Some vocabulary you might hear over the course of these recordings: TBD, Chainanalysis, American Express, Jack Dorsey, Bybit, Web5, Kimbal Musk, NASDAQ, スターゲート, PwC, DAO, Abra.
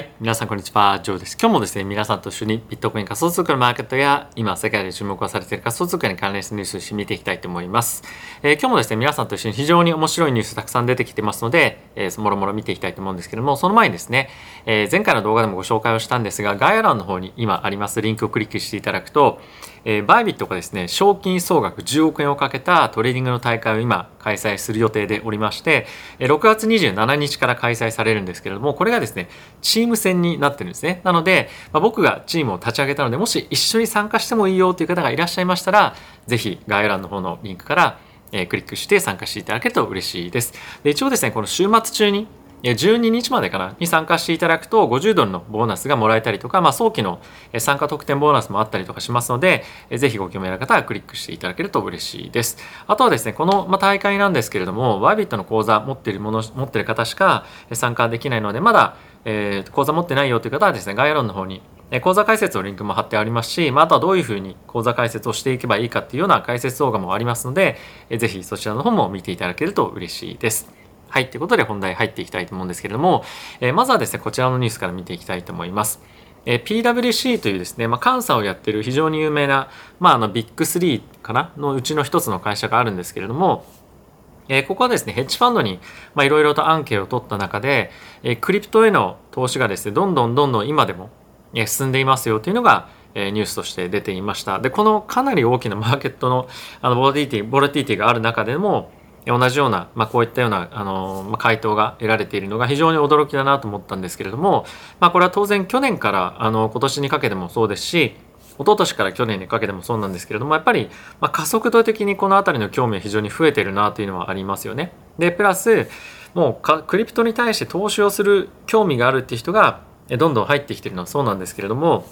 はい、皆さんこんにちは、ジョーです。今日もですね、皆さんと一緒にビットコイン仮想通貨のマーケットや今世界で注目をされている仮想通貨に関連したニュースを見ていきたいと思います。今日もですね、皆さんと一緒に非常に面白いニュースたくさん出てきてますので、もろもろ見ていきたいと思うんですけども、その前にですね、前回の動画でもご紹介をしたんですが、概要欄の方に今ありますリンクをクリックしていただくと、バイビットがですね、賞金総額10億円をかけたトレーディングの大会を今開催する予定でおりまして、6月27日から開催されるんですけれども、これがですね、チーム戦になってるんですね。なので、僕がチームを立ち上げたので、もし一緒に参加してもいいよという方がいらっしゃいましたら、ぜひ概要欄の方のリンクからクリックして参加していただけると嬉しいです。で、一応ですね、この週末中に12日までかなに参加していただくと$50のボーナスがもらえたりとか、早期の参加特典ボーナスもあったりとかしますので、ぜひご興味ある方はクリックしていただけると嬉しいです。あとはですね、この大会なんですけれども、ワイビットの口座持ってる方しか参加できないので、まだ口座持ってないよという方はですね、概要欄の方に口座開設のリンクも貼ってありますし、あとはどういうふうに口座開設をしていけばいいかっていうような解説動画もありますので、ぜひそちらの方も見ていただけると嬉しいです。はい、ということで本題入っていきたいと思うんですけれども、まずはですね、こちらのニュースから見ていきたいと思います。PwC というですね、監査をやっている非常に有名な、ビッグ3かなのうちの一つの会社があるんですけれども、ここはですね、ヘッジファンドにいろいろとアンケートを取った中で、クリプトへの投資がですね、どんどん今でも進んでいますよというのがニュースとして出ていました。で、このかなり大きなマーケットのボラティティがある中でも、同じような、こういったような回答が得られているのが非常に驚きだなと思ったんですけれども、これは当然去年から今年にかけてもそうですし、一昨年から去年にかけてもそうなんですけれども、やっぱり加速度的にこの辺りの興味は非常に増えているなというのはありますよね。で、プラスもうクリプトに対して投資をする興味があるっていう人がどんどん入ってきているのはそうなんですけれども、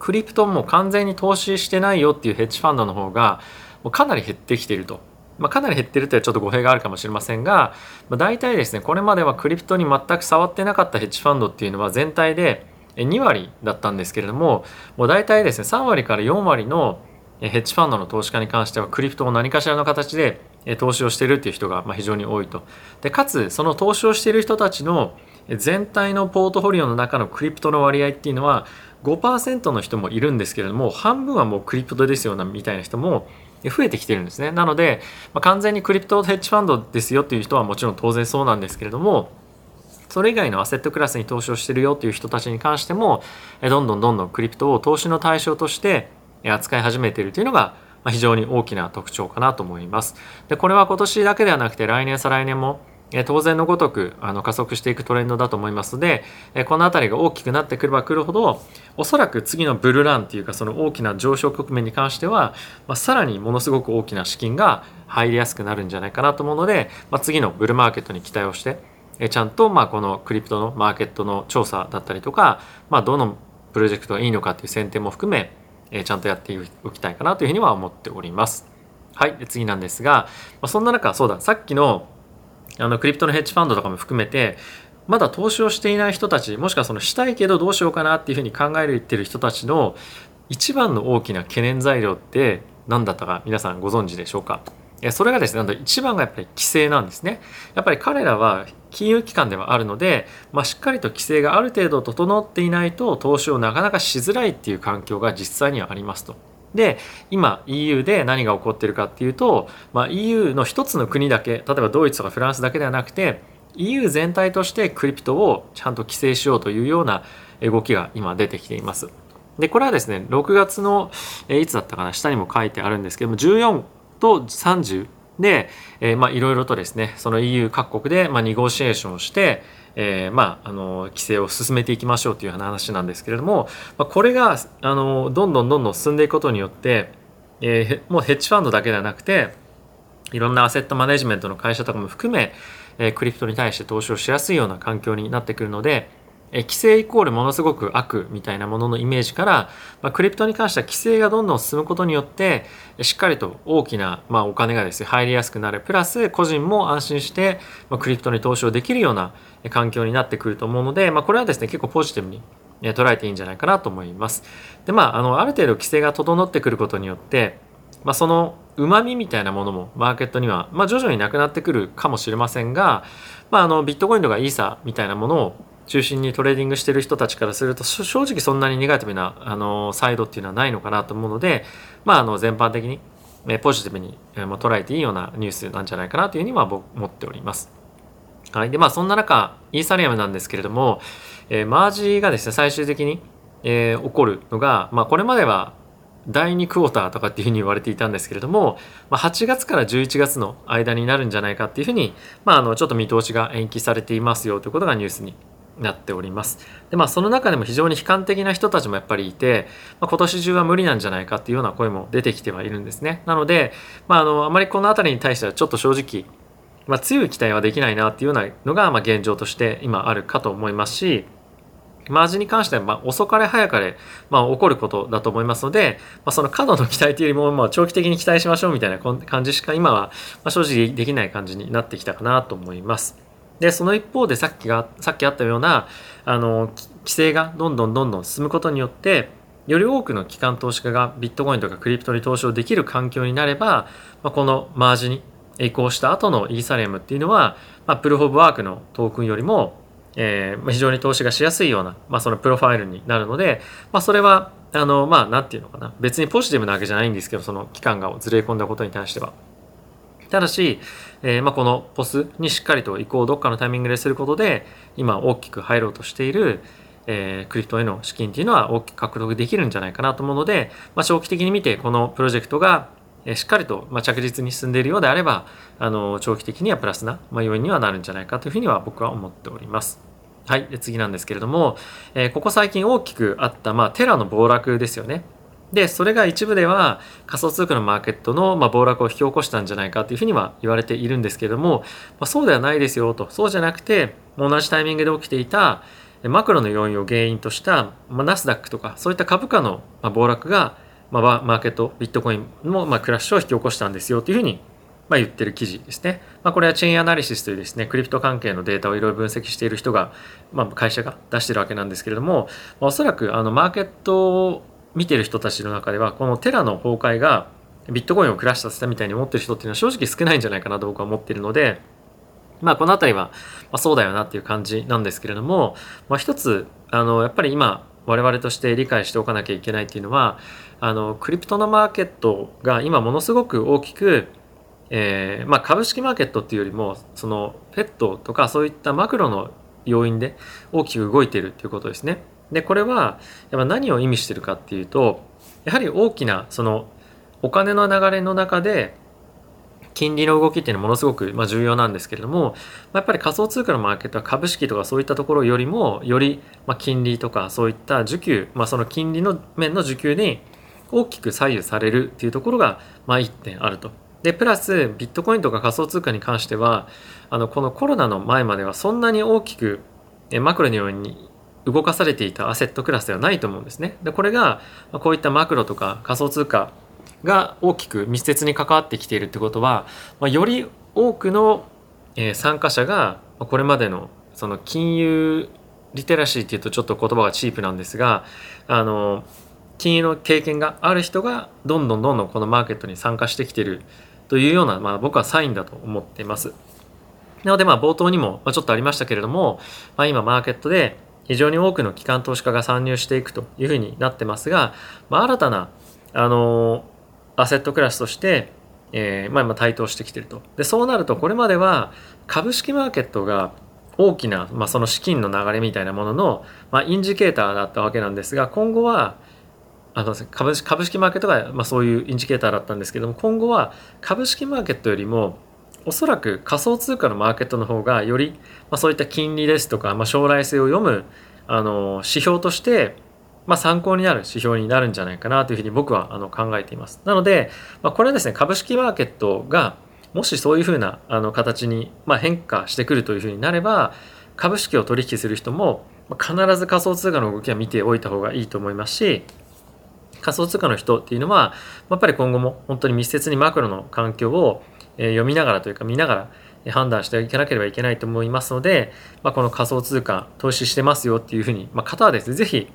クリプトも完全に投資してないよっていうヘッジファンドの方がかなり減ってきていると。かなり減ってるというちょっと語弊があるかもしれませんが、大体ですね、これまではクリプトに全く触ってなかったヘッジファンドっていうのは全体で2割だったんですけれども、もう大体ですね、3割から4割のヘッジファンドの投資家に関してはクリプトを何かしらの形で投資をしているっていう人が非常に多いと。で、かつその投資をしている人たちの全体のポートフォリオの中のクリプトの割合っていうのは 5% の人もいるんですけれども、半分はもうクリプトですよなみたいな人も増えてきてるんですね。なので、完全にクリプトヘッジファンドですよという人はもちろん当然そうなんですけれども、それ以外のアセットクラスに投資をしてるよという人たちに関してもどんどんクリプトを投資の対象として扱い始めているというのが非常に大きな特徴かなと思います。で、これは今年だけではなくて来年再来年も当然のごとく加速していくトレンドだと思いますので、この辺りが大きくなってくればくるほど、おそらく次のブルーランというか、その大きな上昇局面に関してはさらにものすごく大きな資金が入りやすくなるんじゃないかなと思うので、次のブルーマーケットに期待をして、ちゃんとこのクリプトのマーケットの調査だったりとか、どのプロジェクトがいいのかという選定も含めちゃんとやっておきたいかなというふうには思っております。はい、次なんですが、そんな中、そうだ、さっきのクリプトのヘッジファンドとかも含めて、まだ投資をしていない人たち、もしくはそのしたいけどどうしようかなっていうふうに考えている人たちの一番の大きな懸念材料って何だったか皆さんご存知でしょうか。それがですね、一番がやっぱり規制なんですね。やっぱり彼らは金融機関ではあるので、しっかりと規制がある程度整っていないと投資をなかなかしづらいっていう環境が実際にはありますと。で、今 EU で何が起こっているかっていうと、EU の一つの国だけ、例えばドイツとかフランスだけではなくて EU 全体としてクリプトをちゃんと規制しようというような動きが今出てきています。で、これはですね、6月のいつだったかな、下にも書いてあるんですけども、14と30でいろいろとですね、その EU 各国でニゴシエーションをして規制を進めていきましょうという話なんですけれども、これがどんどん進んでいくことによって、もうヘッジファンドだけではなくて、いろんなアセットマネジメントの会社とかも含め、クリプトに対して投資をしやすいような環境になってくるので、規制イコールものすごく悪みたいなもののイメージから、クリプトに関しては規制がどんどん進むことによってしっかりと大きな、お金がですね入りやすくなる、プラス個人も安心して、クリプトに投資をできるような環境になってくると思うので、これはですね結構ポジティブに捉えていいんじゃないかなと思います。で、ある程度規制が整ってくることによって、そのうまみみたいなものもマーケットには、徐々になくなってくるかもしれませんが、ビットコインとかイーサみたいなものを中心にトレーディングしてる人たちからすると正直そんなにネガティブなサイドっていうのはないのかなと思うので、全般的にポジティブに捉えていいようなニュースなんじゃないかなというふうには僕思っております。はい、でそんな中イーサリアムなんですけれども、マージがですね最終的に、起こるのが、これまでは第2クォーターとかっていうふうに言われていたんですけれども、8月から11月の間になるんじゃないかっていうふうに、ちょっと見通しが延期されていますよということがニュースになっております。でその中でも非常に悲観的な人たちもやっぱりいて、今年中は無理なんじゃないかっていうような声も出てきてはいるんですね。なので、あまりこの辺りに対してはちょっと正直、強い期待はできないなっていうようなのが、現状として今あるかと思いますし、マージに関しては遅かれ早かれ起こることだと思いますので、その過度の期待というよりも長期的に期待しましょうみたいな感じしか今は正直できない感じになってきたかなと思います。でその一方でさっきあったような規制がどんどん進むことによってより多くの機関投資家がビットコインとかクリプトに投資をできる環境になれば、このマージに移行した後のイーサリアムっていうのは、プルーフ・オブ・ワークのトークンよりも非常に投資がしやすいような、そのプロファイルになるので、それはなんていうのかな、別にポジティブなわけじゃないんですけど、その期間がずれ込んだことに対しては。ただし、このポスにしっかりと移行をどっかのタイミングですることで、今大きく入ろうとしている、クリプトへの資金っていうのは大きく獲得できるんじゃないかなと思うので、長期的に見てこのプロジェクトがしっかりと着実に進んでいるようであれば、長期的にはプラスな要因にはなるんじゃないかというふうには僕は思っております。はい、で次なんですけれども、ここ最近大きくあった、テラの暴落ですよね。でそれが一部では仮想通貨のマーケットの、暴落を引き起こしたんじゃないかというふうには言われているんですけれども、そうではないですよと。そうじゃなくて同じタイミングで起きていたマクロの要因を原因とした、NASDAQ とかそういった株価の、暴落がマーケットビットコインのクラッシュを引き起こしたんですよというふうに言ってる記事ですね。これはチェーンアナリシスというですねクリプト関係のデータをいろいろ分析している人が、会社が出しているわけなんですけれども、おそらくマーケットを見ている人たちの中ではこのテラの崩壊がビットコインをクラッシュさせたみたいに思っている人っていうのは正直少ないんじゃないかなと僕は思っているので、この辺りはそうだよなっていう感じなんですけれども、一つやっぱり今我々として理解しておかなきゃいけないっていうのは、クリプトのマーケットが今ものすごく大きく、株式マーケットっていうよりもそのフェットとかそういったマクロの要因で大きく動いているということですね。でこれは何を意味してるかっていうと、やはり大きなそのお金の流れの中で金利の動きっていうのはものすごく重要なんですけれども、やっぱり仮想通貨のマーケットは株式とかそういったところよりもより金利とかそういった需給、その金利の面の需給に大きく左右されるっていうところが1点あると。でプラスビットコインとか仮想通貨に関してはこのコロナの前まではそんなに大きくマクロのように動かされていたアセットクラスではないと思うんですね。でこれがこういったマクロとか仮想通貨が大きく密接に関わってきているってことは、より多くの参加者がこれまでのその金融リテラシーっていうとちょっと言葉がチープなんですが、金融の経験がある人がどんどんこのマーケットに参加してきているというような、僕はサインだと思っています。なので冒頭にもちょっとありましたけれども、今マーケットで非常に多くの機関投資家が参入していくというふうになってますが、新たなアセットクラスとして、今台頭してきていると。でそうなるとこれまでは株式マーケットが大きな、その資金の流れみたいなものの、インジケーターだったわけなんですが、今後は株式マーケットが、そういうインジケーターだったんですけども、今後は株式マーケットよりもおそらく仮想通貨のマーケットの方がより、そういった金利ですとか、将来性を読む指標として参考になる指標になるんじゃないかなというふうに僕は考えています。なので、これはですね株式マーケットがもしそういうふうな形に変化してくるというふうになれば、株式を取引する人も必ず仮想通貨の動きは見ておいた方がいいと思いますし、仮想通貨の人っていうのはやっぱり今後も本当に密接にマクロの環境を読みながらというか見ながら判断していかなければいけないと思いますので、この仮想通貨投資してますよっていうふうに方はですね、ぜひ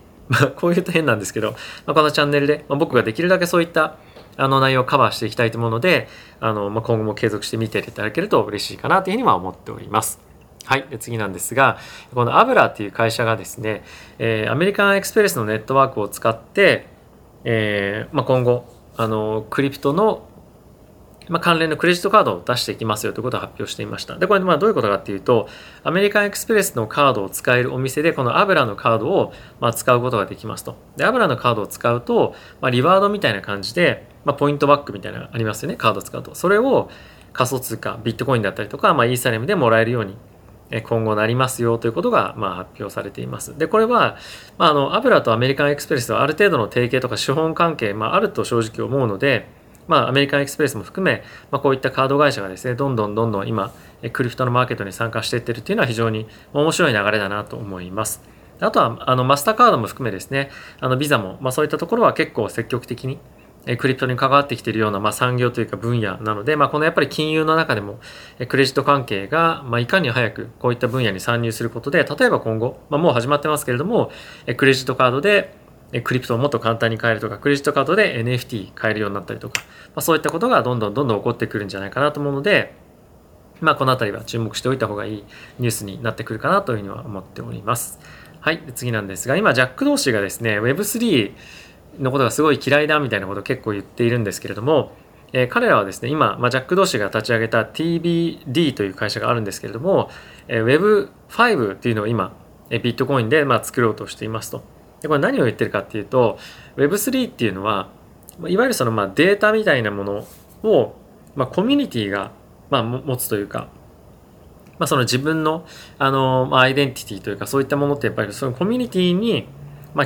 こういうと変なんですけど、このチャンネルで僕ができるだけそういった内容をカバーしていきたいと思うので、今後も継続して見ていただけると嬉しいかなというふうには思っております。はい、次なんですが、このアブラっていう会社がですね、アメリカンエクスプレスのネットワークを使って、今後クリプトの関連のクレジットカードを出していきますよということを発表していました。で、これどういうことかっていうと、アメリカンエクスプレスのカードを使えるお店でこのアブラのカードを使うことができますと。で、アブラのカードを使うとリワードみたいな感じでポイントバックみたいなのありますよね。カードを使うとそれを仮想通貨ビットコインだったりとかイーサリアムでもらえるように今後なりますよということが発表されています。で、これはアブラとアメリカンエクスプレスはある程度の提携とか資本関係あると正直思うので、アメリカンエクスプレスも含め、こういったカード会社がですね、どんどん今クリプトのマーケットに参加していってるというのは非常に面白い流れだなと思います。あとはマスターカードも含めですね、ビザも、そういったところは結構積極的にクリプトに関わってきているような、産業というか分野なので、このやっぱり金融の中でもクレジット関係が、いかに早くこういった分野に参入することで、例えば今後、もう始まってますけれども、クレジットカードでクリプトをもっと簡単に買えるとか、クレジットカードで NFT 買えるようになったりとか、そういったことがどんどん起こってくるんじゃないかなと思うので、このあたりは注目しておいた方がいいニュースになってくるかなというふうには思っております。はい、次なんですが、今ジャック・ドーシーがですね、Web3のことがすごい嫌いだみたいなことを結構言っているんですけれども、彼らはですね、今、ジャック・ドーシーが立ち上げた TBD という会社があるんですけれども、Web5 というのを今、ビットコインで作ろうとしていますと。で、これ何を言ってるかっていうと、Web3 っていうのは、いわゆるそのデータみたいなものをコミュニティが持つというか、その自分のアイデンティティというか、そういったものってやっぱりそのコミュニティに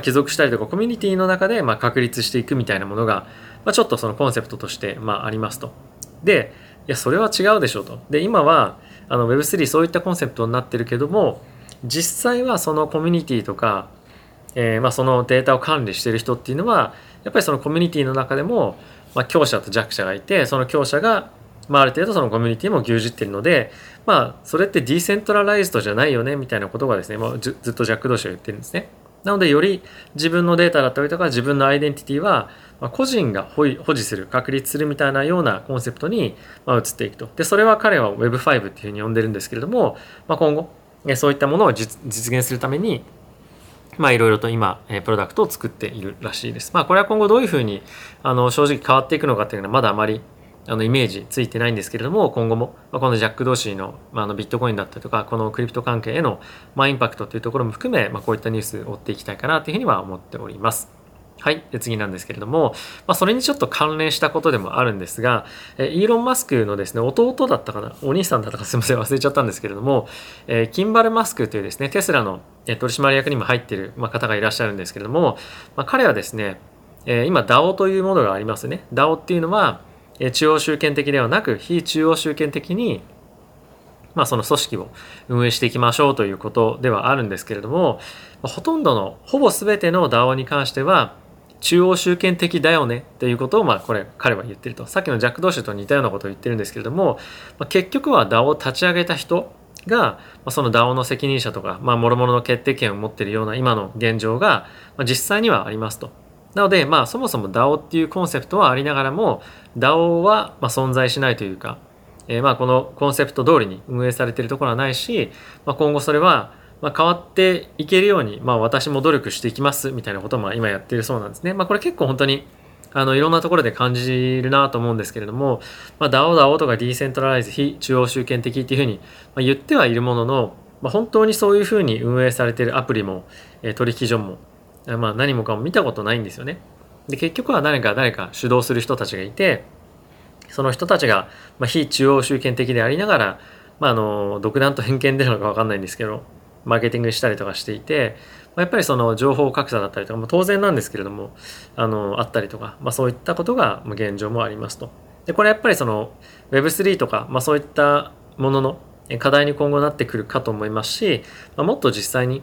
帰属したりとか、コミュニティの中で確立していくみたいなものが、ちょっとそのコンセプトとしてありますと。で、いや、それは違うでしょうと。で、今はWeb3 そういったコンセプトになってるけども、実際はそのコミュニティとか、そのデータを管理している人っていうのは、やっぱりそのコミュニティの中でも強者と弱者がいて、その強者がある程度そのコミュニティも牛耳っているので、それってディセントラライズドじゃないよねみたいなことがですね、ずっとジャック・ドーシーは言ってるんですね。なので、より自分のデータだったりとか、自分のアイデンティティは個人が保持する、確立するみたいなようなコンセプトに移っていくと。で、それは彼は Web5 っていうふうに呼んでるんですけれども、今後そういったものを実現するためにいろいろと今プロダクトを作っているらしいです。これは今後どういうふうに正直変わっていくのかというのはまだあまりイメージついてないんですけれども、今後もこのジャック・ドーシーのビットコインだったりとか、このクリプト関係へのインパクトというところも含め、こういったニュースを追っていきたいかなというふうには思っております。はい、次なんですけれども、それにちょっと関連したことでもあるんですが、イーロン・マスクのですね、弟だったかな、お兄さんだったか、すみません、忘れちゃったんですけれども、キンバル・マスクというですね、テスラの取締役にも入っている方がいらっしゃるんですけれども、彼はですね、今 DAO というものがありますね。 DAO っていうのは中央集権的ではなく、非中央集権的にその組織を運営していきましょうということではあるんですけれども、ほぼ全ての DAO に関しては中央集権的だよねということを彼は言ってると。さっきのジャック・ドーシーと似たようなことを言ってるんですけれども、結局は DAO を立ち上げた人がその DAO の責任者とか諸々の決定権を持っているような今の現状が実際にはありますと。なので、そもそも DAO っていうコンセプトはありながらも、 DAO は存在しないというか、このコンセプト通りに運営されているところはないし、今後それは変わっていけるように私も努力していきますみたいなことも今やっているそうなんですね。これ結構本当にいろんなところで感じるなと思うんですけれども、DAO とかディーセントラライズ、非中央集権的っていうふうに言ってはいるものの、本当にそういうふうに運営されているアプリも取引所も何もかも見たことないんですよね。で、結局は誰か主導する人たちがいて、その人たちが非中央集権的でありながら、独断と偏見でなのか分かんないんですけど、マーケティングしたりとかしていて、やっぱりその情報格差だったりとかも当然なんですけれども、あったりとか、そういったことが現状もありますと。で、これやっぱりその Web3 とか、そういったものの課題に今後なってくるかと思いますし、もっと実際に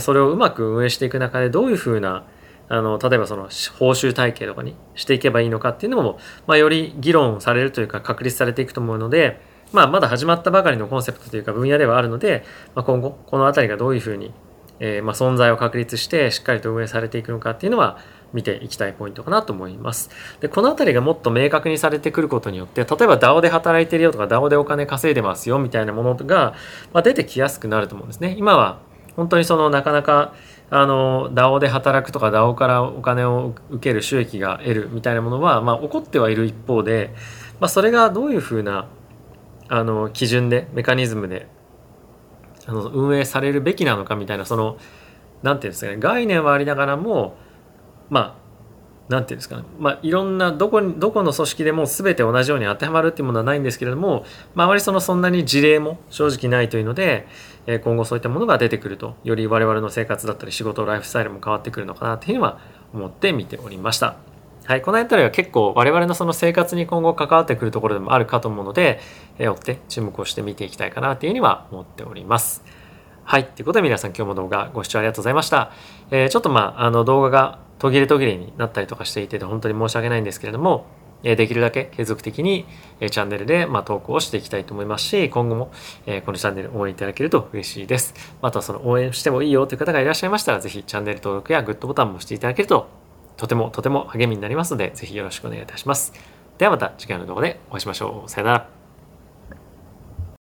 それをうまく運営していく中で、どういうふうな例えばその報酬体系とかにしていけばいいのかっていうのも、より議論されるというか確立されていくと思うので、まだ始まったばかりのコンセプトというか分野ではあるので、今後このあたりがどういうふうに存在を確立してしっかりと運営されていくのかっていうのは見ていきたいポイントかなと思います。で、このあたりがもっと明確にされてくることによって、例えば DAO で働いてるよとか DAO でお金稼いでますよみたいなものが、出てきやすくなると思うんですね。今は本当になかなかDAO で働くとか DAO からお金を受ける収益が得るみたいなものは、起こってはいる一方で、それがどういうふうな基準でメカニズムで運営されるべきなのかみたいな、なんていうんですかね、概念はありながらも、なんていうんですかね、いろんなどこの組織でも全て同じように当てはまるっていうものはないんですけれども、あまりそんなに事例も正直ないというので、今後そういったものが出てくると、より我々の生活だったり仕事、ライフスタイルも変わってくるのかなというのは思って見ておりました。はい、この辺りは結構我々の生活に今後関わってくるところでもあるかと思うので、追って注目をして見ていきたいかなというふうには思っております。はい、ということで皆さん今日も動画ご視聴ありがとうございました。ちょっと動画が途切れになったりとかしていて本当に申し訳ないんですけれども、できるだけ継続的にチャンネルで投稿をしていきたいと思いますし、今後もこのチャンネル応援いただけると嬉しいです。また応援してもいいよという方がいらっしゃいましたら、ぜひチャンネル登録やグッドボタンもしていただけるととても励みになりますので、ぜひよろしくお願いいたします。ではまた次回の動画でお会いしましょう。さよなら。